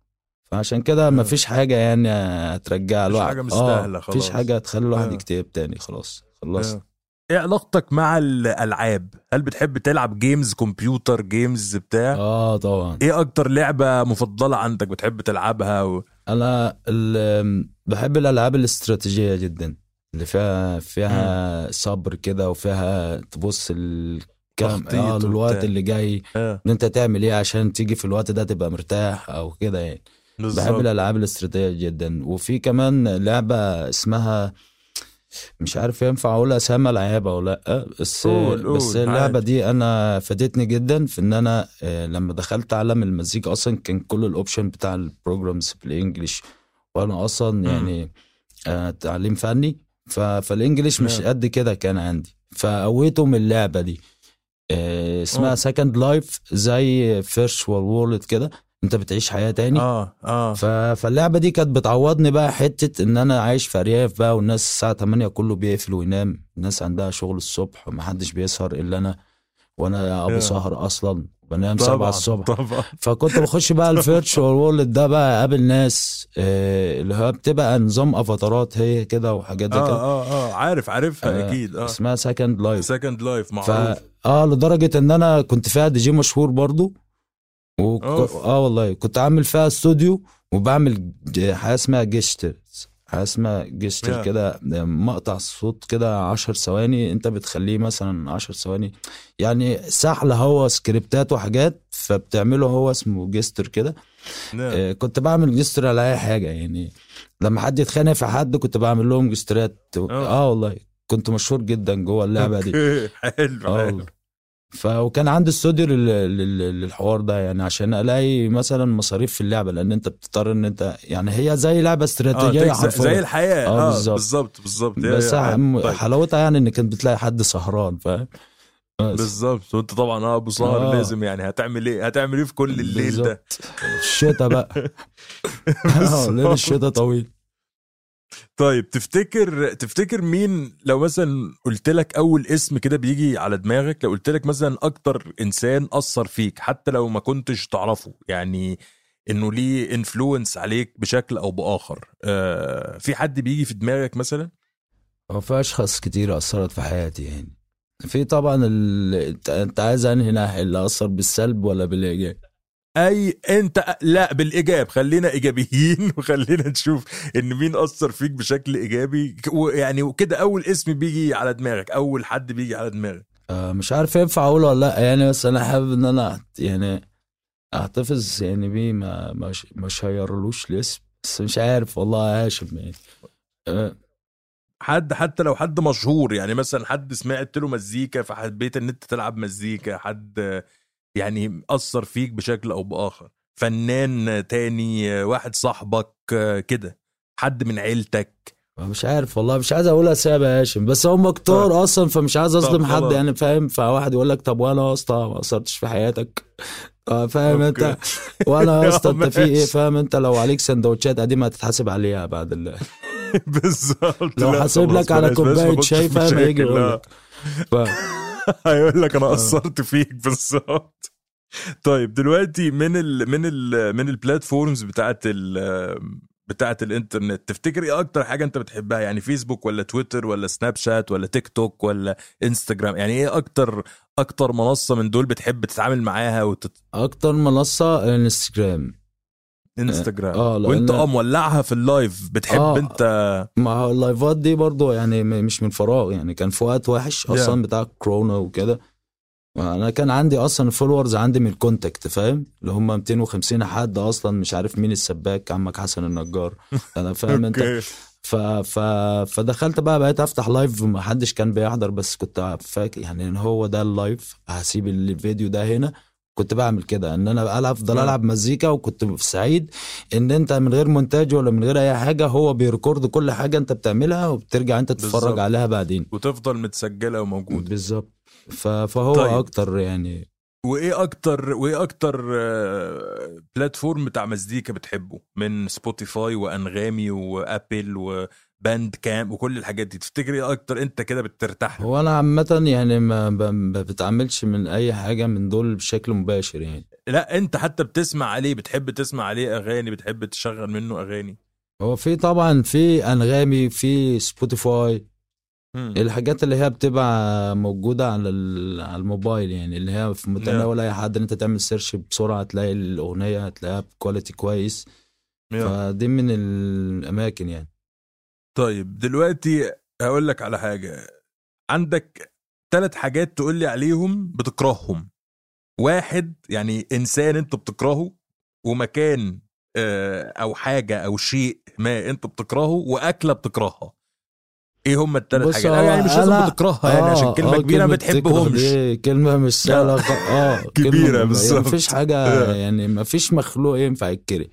فعشان كده مفيش حاجه يعني هترجع الواحد، مفيش حاجه مستاهله خلاص، مفيش حاجه هتخلي الواحد يكتئب تاني خلاص. خلاص ايه علاقتك مع الالعاب؟ هل بتحب تلعب جيمز كمبيوتر، جيمز بتاع؟ اه طبعا. ايه اكتر لعبه مفضله عندك بتحب تلعبها؟ و... انا بحب الالعاب الاستراتيجيه جدا، اللي فيها فيها مم. صبر كده، وفيها تبص الكام آه الوقت اللي جاي آه. انت تعمل ايه عشان تيجي في الوقت ده تبقى مرتاح او كده يعني. بالزبط. بحب الالعاب الاستراتيجيه جدا. وفي كمان لعبه اسمها مش عارف ينفع اقول اسمها العاب او لا، بس قول قول بس اللعبه عادي. دي انا فادتني جدا في ان انا لما دخلت عالم المزيكا اصلا، كان كل الاوبشن بتاع البروجرامز بالانجلش، وانا اصلا يعني آه تعليم فني، فالانجليش مش قد كده كان عندي، فقويته من اللعبه دي آه اسمها Second Life، زي Virtual World كده، انت بتعيش حياه تاني. اه اه فاللعبه دي كانت بتعوضني بقى حته ان انا عايش في ارياف بقى، والناس الساعه تمانية كله بيقفل وينام، الناس عندها شغل الصبح ومحدش بيسهر الا انا، وانا ابو سهر اصلا بنام سبعة الصبح طبعا. فكنت بخش بقى الفيرتشوال وورلد ده بقى، اقابل ناس آه اللي هو بتبقى نظام افاتارات هي كده وحاجات زي كده. اه اه عارف عارفها اكيد. آه, آه. اسمها سكند لايف. سكند لايف معروف. اه لدرجه ان انا كنت فيها دي جي مشهور برضو، وك... اه والله كنت عامل فيها استوديو وبعمل حاجه اسمها جيشترز، اسمع جستر كده مقطع صوت كده عشر ثواني انت بتخليه مثلا عشر ثواني يعني سحله هو سكريبتات وحاجات فبتعمله هو اسمه جستر كده. آه كنت بعمل جستر على اي حاجه يعني لما حد يتخانق في حد كنت بعمل لهم جسترات. اه والله كنت مشهور جدا جوه اللعبه دي. حلو حلو. فكان عندي استوديو للحوار ده يعني عشان الاقي مثلا مصاريف في اللعبه لان انت بتضطر ان انت يعني هي زي لعبه استراتيجيه حرفيا زي الحياه. اه بالظبط بالظبط. بس حلاوتها يعني ان كنت بتلاقي حد سهران فاهم بالظبط وانت طبعا اه ابو سهر آه. لازم يعني هتعمل ايه هتعمل ايه في كل الليل ده الشتاء بقى. اه ليل الشتاء طويل. طيب تفتكر تفتكر مين لو مثلا قلت لك اول اسم كده بيجي على دماغك لو قلت لك مثلا اكتر انسان اثر فيك حتى لو ما كنتش تعرفه يعني انه ليه انفلونس عليك بشكل او باخر؟ آه في حد بيجي في دماغك مثلا؟ هو في اشخاص كتير اثرت في حياتي يعني في طبعا ال... انت عايز انهي ناحيه اللي اثر بالسلب ولا بالايجاب؟ اي انت لا بالايجاب خلينا ايجابيين وخلينا نشوف ان مين اثر فيك بشكل ايجابي يعني وكده اول اسم بيجي على دماغك اول حد بيجي على دماغك. آه مش عارف ينفع اقوله ولا لا يعني بس انا حابب ان انا يعني احتفظ يعني بيه ما مش مش هيرلوش الاسم بس مش عارف والله هاشم يعني. آه حد حتى لو حد مشهور يعني مثلا حد سمعت له مزيكا فحبيت ان انت تلعب مزيكا حد يعني أثر فيك بشكل أو بآخر فنان تاني واحد صاحبك كده حد من عيلتك. مش عارف والله مش عايز أقولها سابة هاشم بس هم كتار أصلا فمش عايز أصدم حد يعني فاهم. فواحد يقول لك طب وأنا أصلا ما أثرتش في حياتك فاهم انت وأنا أصلا انت في إيه فاهم انت لو عليك سندوتشات قديمة هتتحاسب عليها بعد ال بالظبط لو حاسب لك على كوباية شاي فاهم هيجي يقولك هيقول لك انا قصرت فيك بالظبط. طيب دلوقتي من ال من ال من البلاتفورمز بتاعه ال بتاعه الانترنت تفتكر ايه اكتر حاجه انت بتحبها يعني فيسبوك ولا تويتر ولا سناب شات ولا تيك توك ولا انستجرام يعني ايه اكتر اكتر منصه من دول بتحب تتعامل معاها وتت... اكتر منصه انستجرام. انستجرام آه وانت اه مولعها في اللايف بتحب آه انت مع اللايفات دي برضو يعني مش من فراغ يعني كان في وقت وحش اصلا yeah. بتاع كورونا وكده انا كان عندي اصلا فولورز عندي من الكونتاكت فاهم اللي هم مئتين وخمسين حد اصلا مش عارف مين السباك عمك حسن النجار انا فاهم انت ف... ف... فدخلت بقى بقيت افتح لايف ما حدش كان بيحضر بس كنت فاكر يعني ان هو ده اللايف هسيب الفيديو ده هنا كنت بعمل كده ان انا العب افضل العب مزيكا وكنت سعيد ان انت من غير مونتاج ولا من غير اي حاجه هو بيركورد كل حاجه انت بتعملها وبترجع انت تتفرج عليها بعدين وتفضل متسجله وموجوده بالظبط. فهو طيب. اكتر يعني وايه اكتر وايه اكتر بلاتفورم بتاع مزيكا بتحبه من سبوتيفاي وانغامي وابل و باند كام وكل الحاجات دي تفتكر ايه اكتر انت كده بترتاح؟ هو انا عامه يعني ما بتعملش من اي حاجه من دول بشكل مباشر يعني لا انت حتى بتسمع عليه بتحب تسمع عليه اغاني بتحب تشغل منه اغاني؟ هو في طبعا في انغامي في سبوتيفاي الحاجات اللي هي بتبقى موجوده على على الموبايل يعني اللي هي في متناول اي حد انت تعمل سيرش بسرعه تلاقي الاغنيه هتلاقيها بكواليتي كويس فدي من الاماكن يعني. طيب دلوقتي هقول لك على حاجة عندك ثلاث حاجات تقول لي عليهم بتكرههم واحد يعني إنسان أنت بتكرهه ومكان أو حاجة أو شيء ما أنت بتكرهه وأكلة بتكرهها ايه هم الثلاث حاجات يعني مش لازم بتكرهها يعني عشان كلمة كبيرة ما بتحبهمش كلمة مش سهلة اه كبيرة بالظبط يعني مفيش حاجة يعني مفيش مخلوق ينفع يتكره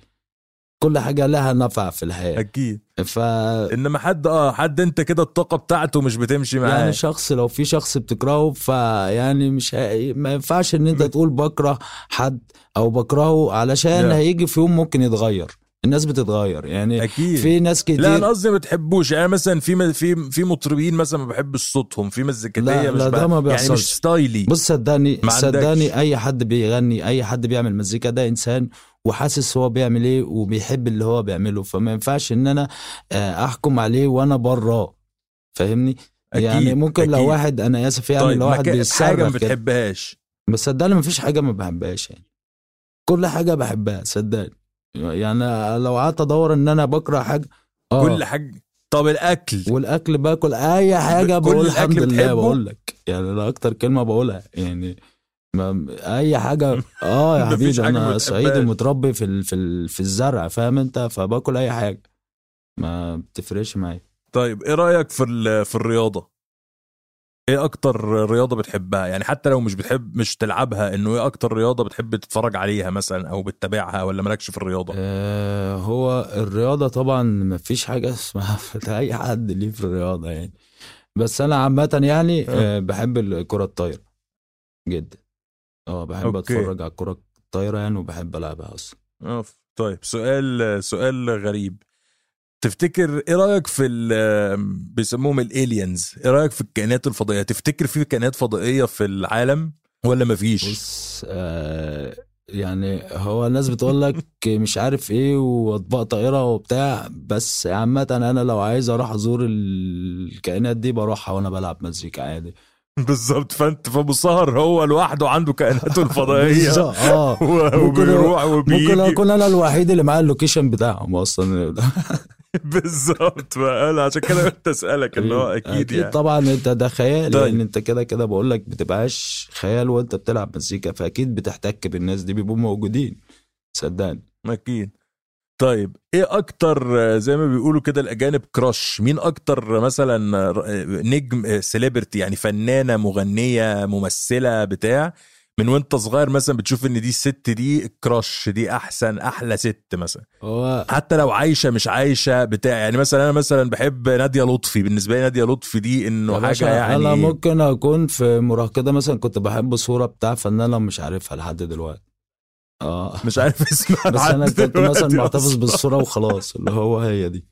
كل حاجة لها نفع في الحياة أكيد ف... إنما حد آه حد أنت كده الطاقة بتاعته مش بتمشي معاه يعني شخص لو في شخص بتكرهه فيعني مش ه... ما ينفعش إن أنت تقول بكره حد أو بكرهه علشان yeah. هيجي في يوم ممكن يتغير الناس بتتغير يعني أكيد. في ناس كتير لا أنا قصدي ما بتحبوش يعني مثلا في م... في في مطربين مثلا ما بحبش صوتهم في مزيكاتيه مش بقى... يعني مش ستايلي بص صدقني صدقني أي حد بيغني أي حد بيعمل مزيكا ده إنسان وحاسس هو بيعمل ايه وبيحب اللي هو بيعمله فما ينفعش ان انا احكم عليه وانا براه فاهمني يعني ممكن أكيد. لو واحد انا اسف يعني طيب لو واحد بيسرح حاجه ما بتحبهاش بس صدقني ما فيش حاجه ما بحبهاش يعني كل حاجه بحبها صدقني يعني لو قعدت ادور ان انا بكره حاجه آه. كل حاجه. طب الاكل والاكل باكل اي حاجه بقول الحمد لله بقول لك يعني انا اكتر كلمه بقولها يعني ما اي حاجه اه يا حبيبي انا صعيدي متربي في في في الزرع فاهم انت فباكل اي حاجه ما بتفرقش معايا. طيب ايه رايك في في الرياضه؟ ايه اكتر رياضه بتحبها يعني حتى لو مش بتحب مش تلعبها انه ايه اكتر رياضه بتحب تتفرج عليها مثلا او بتتابعها ولا مالكش في الرياضه؟ آه هو الرياضه طبعا مفيش حاجه اسمها اي حد ليه في الرياضه يعني بس انا عامه يعني آه بحب الكره الطايره جدا اه بحب اتفرج على الكره الطايره يعني وبحب العبها اصلا. اه طيب سؤال سؤال غريب تفتكر ايه رايك في بيسموهم الالينز؟ ايه رايك في الكائنات الفضائيه؟ تفتكر في كائنات فضائيه في العالم ولا مفيش؟ بص آه يعني هو الناس بتقول لك مش عارف ايه واطباق طائره وبتاع بس عامه انا لو عايز اروح ازور الكائنات دي بروحها وانا بلعب مزيكا عادي. بالظبط فانت فابو سهر هو لوحده عنده كائناته الفضائيه اه وبيروح وبيجي ممكن اكون انا الوحيد اللي معاه اللوكيشن بتاعهم اصلا بالظبط بقى انا عشان كده كنت اسالك اللي هو اكيد, أكيد يعني. طبعا انت ده خيال طيب. لان انت كده كده بقول لك بتبقاش خيال وانت بتلعب مزيكا فاكيد بتحتك بالناس دي بيبقوا موجودين صدقني اكيد. طيب ايه اكتر زي ما بيقولوا كده الاجانب كراش؟ مين اكتر مثلا نجم سيليبرتي يعني فنانه مغنيه ممثله بتاع من وانت صغير مثلا بتشوف ان دي الست دي الكراش دي احسن احلى ست مثلا أوه. حتى لو عايشه مش عايشه بتاع يعني مثلا انا مثلا بحب ناديه لطفي بالنسبه لي ناديه لطفي دي انه حاجه يعني انا ممكن اكون في مراهقه مثلا كنت بحب صوره بتاع فنانه مش عارفها لحد دلوقتي اه مش عارف اسمها بس انا كنت مثلا محتفظ بالصوره وخلاص اللي هو هي دي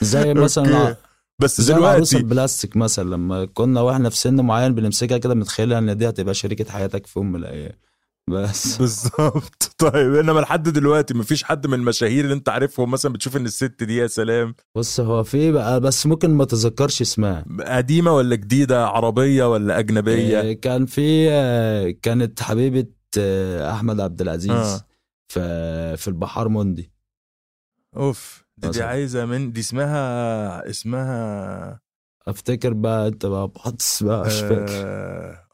زي مثلا بس زي دلوقتي البلاستيك مثلا لما كنا واحنا في سن معين بنمسكها كده متخيلها ان دي هتبقى شريكه حياتك في ام الايام بس بالظبط. طيب انما لحد دلوقتي مفيش حد من المشاهير اللي انت عارفهم مثلا بتشوف ان الست دي يا سلام؟ بص هو في بقى بس ممكن ما تذكرش اسمها قديمه ولا جديده عربيه ولا اجنبيه إيه كان في كانت حبيبه احمد عبد العزيز آه. في البحار موندي اوف دي, دي عايزه من دي اسمها اسمها افتكر بقى انت بقى بحط اسمها مش فاكر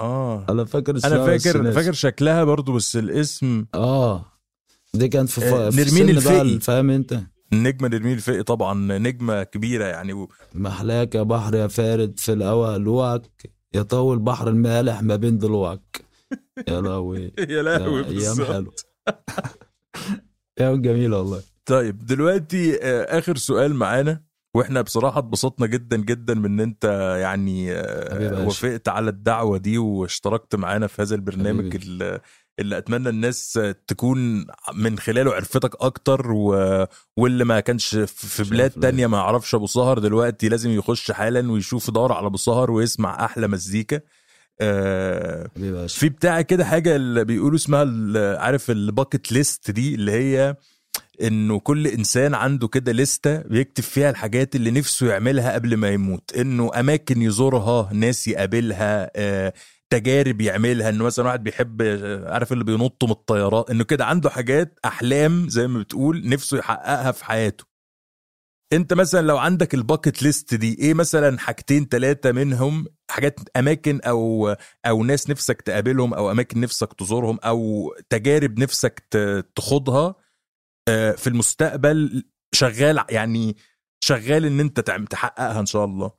اه انا فاكر انا فاكر فاكر شكلها برضو بس الاسم اه دي كانت في, آه. في نرمين الفقي فاهم انت النجمه نرمين الفقي طبعا نجمه كبيره يعني و... محلاك يا بحر يا فارد في الهواء لوعك يطول بحر المالح ما بين ضلوعك يا لهوي يا لهوي بالظبط يا جميل والله. طيب دلوقتي آخر سؤال معانا واحنا بصراحة اتبسطنا جدا جدا من انت يعني وافقت على الدعوة دي واشتركت معانا في هذا البرنامج اللي اتمنى الناس تكون من خلاله عرفتك اكتر و... واللي ما كانش في بلاد تانية ما يعرفش ابو سهر دلوقتي لازم يخش حالا ويشوف دور على ابو سهر ويسمع احلى مزيكا. آه في بتاع كده حاجة اللي بيقولوا اسمها عارف الباكت ليست دي اللي هي انه كل انسان عنده كده لستة بيكتب فيها الحاجات اللي نفسه يعملها قبل ما يموت انه اماكن يزورها ناس يقابلها آه تجارب يعملها انه مثلا واحد بيحب عارف اللي بينط من الطيارات انه كده عنده حاجات احلام زي ما بتقول نفسه يحققها في حياته. انت مثلا لو عندك الباكت ليست دي ايه مثلا حاجتين ثلاثه منهم حاجات اماكن او او ناس نفسك تقابلهم او اماكن نفسك تزورهم او تجارب نفسك تخوضها في المستقبل شغال يعني شغال ان انت تحققها ان شاء الله؟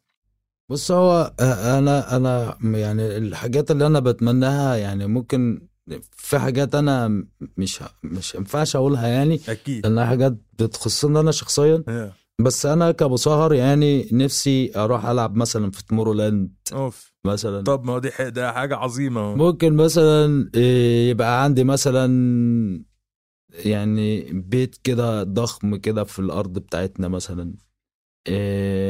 بص هو انا انا يعني الحاجات اللي انا بتمناها يعني ممكن في حاجات انا مش مش ينفعش اقولها يعني اكيد لانها حاجات بتخصني انا شخصيا yeah. بس انا كابو سهر يعني نفسي اروح العب مثلا في تومورولاند اوف مثلا. طب ما دي ده حاجه عظيمه ممكن مثلا يبقى عندي مثلا يعني بيت كده ضخم كده في الارض بتاعتنا مثلا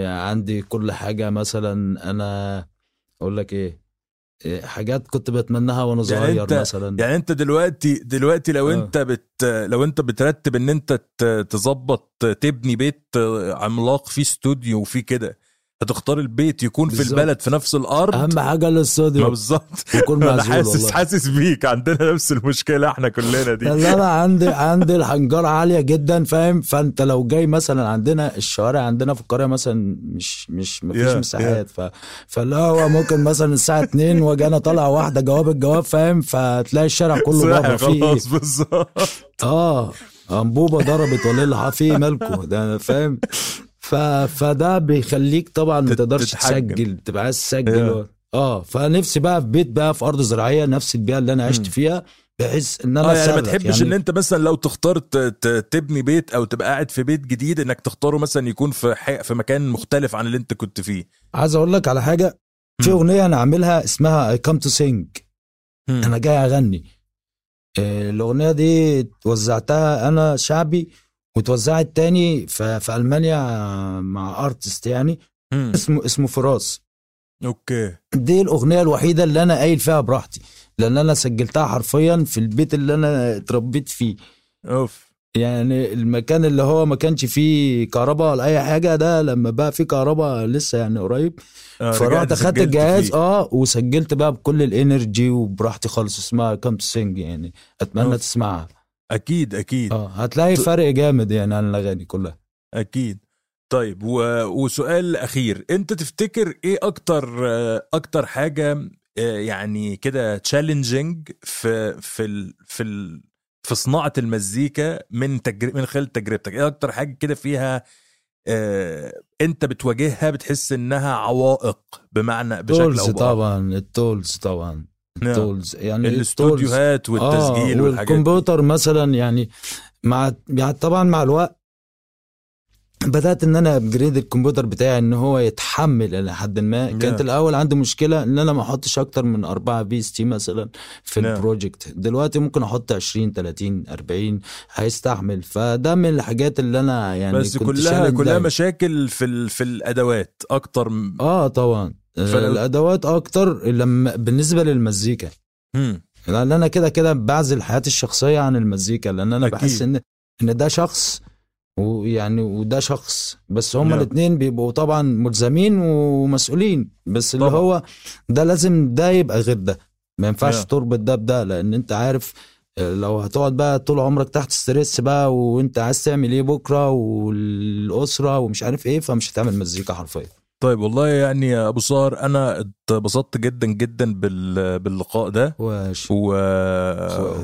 عندي كل حاجه مثلا انا اقول لك ايه حاجات كنت بتمناها وانا صغير يعني مثلا يعني انت دلوقتي دلوقتي لو آه. انت بت لو انت بترتب ان انت تظبط تبني بيت عملاق فيه استوديو وفيه كده هتختار البيت يكون بالزبط. في البلد في نفس الارض اهم حاجه للصديق بالظبط. انا حاسس حاسس بيك، عندنا نفس المشكله احنا كلنا دي. انا عندي عندي الحنجره عاليه جدا فاهم. فانت لو جاي مثلا عندنا الشوارع عندنا في القريه مثلا مش مش مفيش yeah, مساحات yeah. ف فلا هو ممكن مثلا الساعه اتنين واجي انا طالع واحده جواب الجواب فاهم، فتلاقي الشارع كله بابا فيه بالظبط. اه انبوبه ضربت ولا اللي حفيه مالكو ده فاهم. فده بيخليك طبعا ما تقدرش تسجل، بتبقى عايز تسجل. اه فنفسي بقى في بيت بقى في ارض زراعيه نفس البيئه اللي انا عشت فيها، بحيث ان انا آه يعني ما تحبش يعني ان انت مثلا لو تختار تبني بيت او تبقى قاعد في بيت جديد انك تختاره مثلا يكون في في مكان مختلف عن اللي انت كنت فيه. عايز اقول لك على حاجه، في اغنيه انا عاملها اسمها I come to sing، انا جاي اغني. الاغنيه دي وزعتها انا شعبي وتوزعت تاني في ألمانيا مع أرتست يعني م. اسمه اسمه فراس. أوكي. دي الأغنية الوحيدة اللي أنا قايل فيها براحتي، لأن أنا سجلتها حرفيا في البيت اللي أنا اتربيت فيه. أوف. يعني المكان اللي هو ما كانش فيه كهرباء ولا أي حاجة، ده لما بقى فيه كهرباء لسه يعني قريب آه فرحت أخدت الجهاز آه وسجلت بقى بكل الإنرجي وبراحتي خالص. اسمها كم سينج يعني، أتمنى أوف. تسمعها. اكيد اكيد اه هتلاقي ط... فرق جامد يعني عن الاغاني كلها اكيد. طيب و... وسؤال اخير، انت تفتكر ايه اكتر اكتر حاجه يعني كده تشالنجينج في في ال... في ال... في صناعه المزيكا من تجر... من خلال تجربتك؟ ايه اكتر حاجه كده فيها آه... انت بتواجهها بتحس انها عوائق بمعنى بشكل او باخر؟ طبعا التولز، طبعا التولز يعني الاستوديوهات والتسجيل آه والكمبيوتر مثلا يعني مع يعني طبعا مع الوقت بدأت ان انا ابجريد الكمبيوتر بتاعي ان هو يتحمل الى حد ما. كانت الاول عندي مشكله ان انا ما احطش اكتر من أربعة بي اس تي مثلا في البروجكت، دلوقتي ممكن احط عشرين تلاتين أربعين هيستحمل. فده من الحاجات اللي انا يعني بس كنت كلها كلها داي. مشاكل في في الادوات اكتر م... اه طبعا الادوات اكتر لما بالنسبه للمزيكا، امم لان انا كده كده بعزل حياتي الشخصيه عن المزيكا، لان انا أكيد. بحس ان ان ده شخص ويعني وده شخص، بس هما الاثنين بيبقوا طبعا ملزمين ومسؤولين، بس طبعا. اللي هو ده لازم ده يبقى غير ده، ما ينفعش تربط ده بده، لان انت عارف لو هتقعد بقى طول عمرك تحت ستريس بقى وانت عايز تعمل ايه بكره والاسره ومش عارف ايه، فمش هتعمل مزيكا حرفيا. طيب والله يعني يا أبو سهر أنا اتبسطت جدا جدا باللقاء ده و...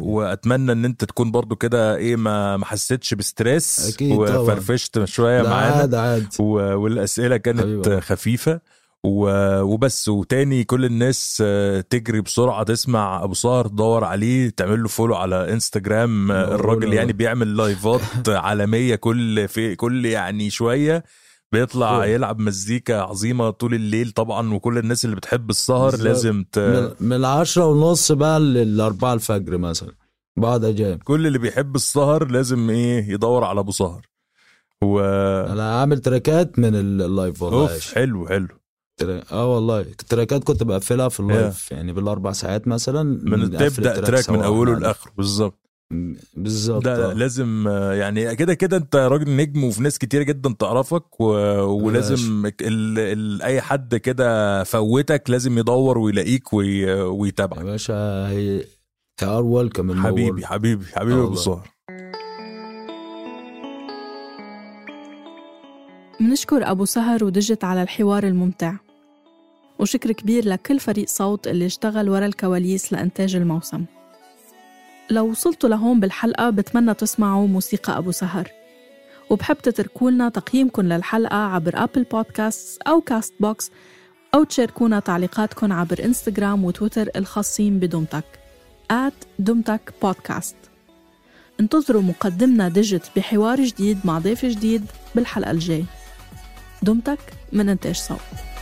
وأتمنى أن أنت تكون برضو كده إيه ما حسيتش بستريس وفرفشت شوية معانا و... والأسئلة كانت حبيبا. خفيفة و... وبس. وتاني كل الناس تجري بسرعة تسمع أبو سهر، دور عليه، تعمل له فولو على إنستجرام. الراجل يعني بيعمل لايفات عالمية كل في كل يعني شوية بيطلع أوه. يلعب مزيكا عظيمة طول الليل طبعا. وكل الناس اللي بتحب السهر لازم ت... من العشرة ونص بقى للأربعة الفجر مثلا بعد أجام، كل اللي بيحب السهر لازم ايه يدور على أبو سهر. و... أنا عامل تراكات من اللايف والله حلو حلو ترا... اه والله التراكات كنت بقفلها في اللايف yeah. يعني بالأربع ساعات مثلا من تبدأ تراك من أوله لآخره بالظبط بالظبط. ده لازم يعني كده كده انت راجل نجم وفي ناس كتير جدا تعرفك و... ولازم ال... ال... اي حد كده فوتك لازم يدور ويلاقيك وي... ويتابعك يا باشا. هي تعال ويلكم حبيبي حبيبي حبيبي أبو سهر. بنشكر أبو سهر وديجيت على الحوار الممتع، وشكر كبير لكل فريق صوت اللي اشتغل ورا الكواليس لإنتاج الموسم. لو وصلتوا لهون بالحلقة بتمنى تسمعوا موسيقى أبو سهر، وبحب تتركولنا تقييمكن للحلقة عبر أبل بودكاست أو كاست بوكس، أو تشاركونا تعليقاتكن عبر إنستجرام وتويتر الخاصين بدمتك آت دمتك بودكاست. انتظروا مقدمنا ديجيت بحوار جديد مع ضيف جديد بالحلقة الجاي. دمتك من إنتاج صوت.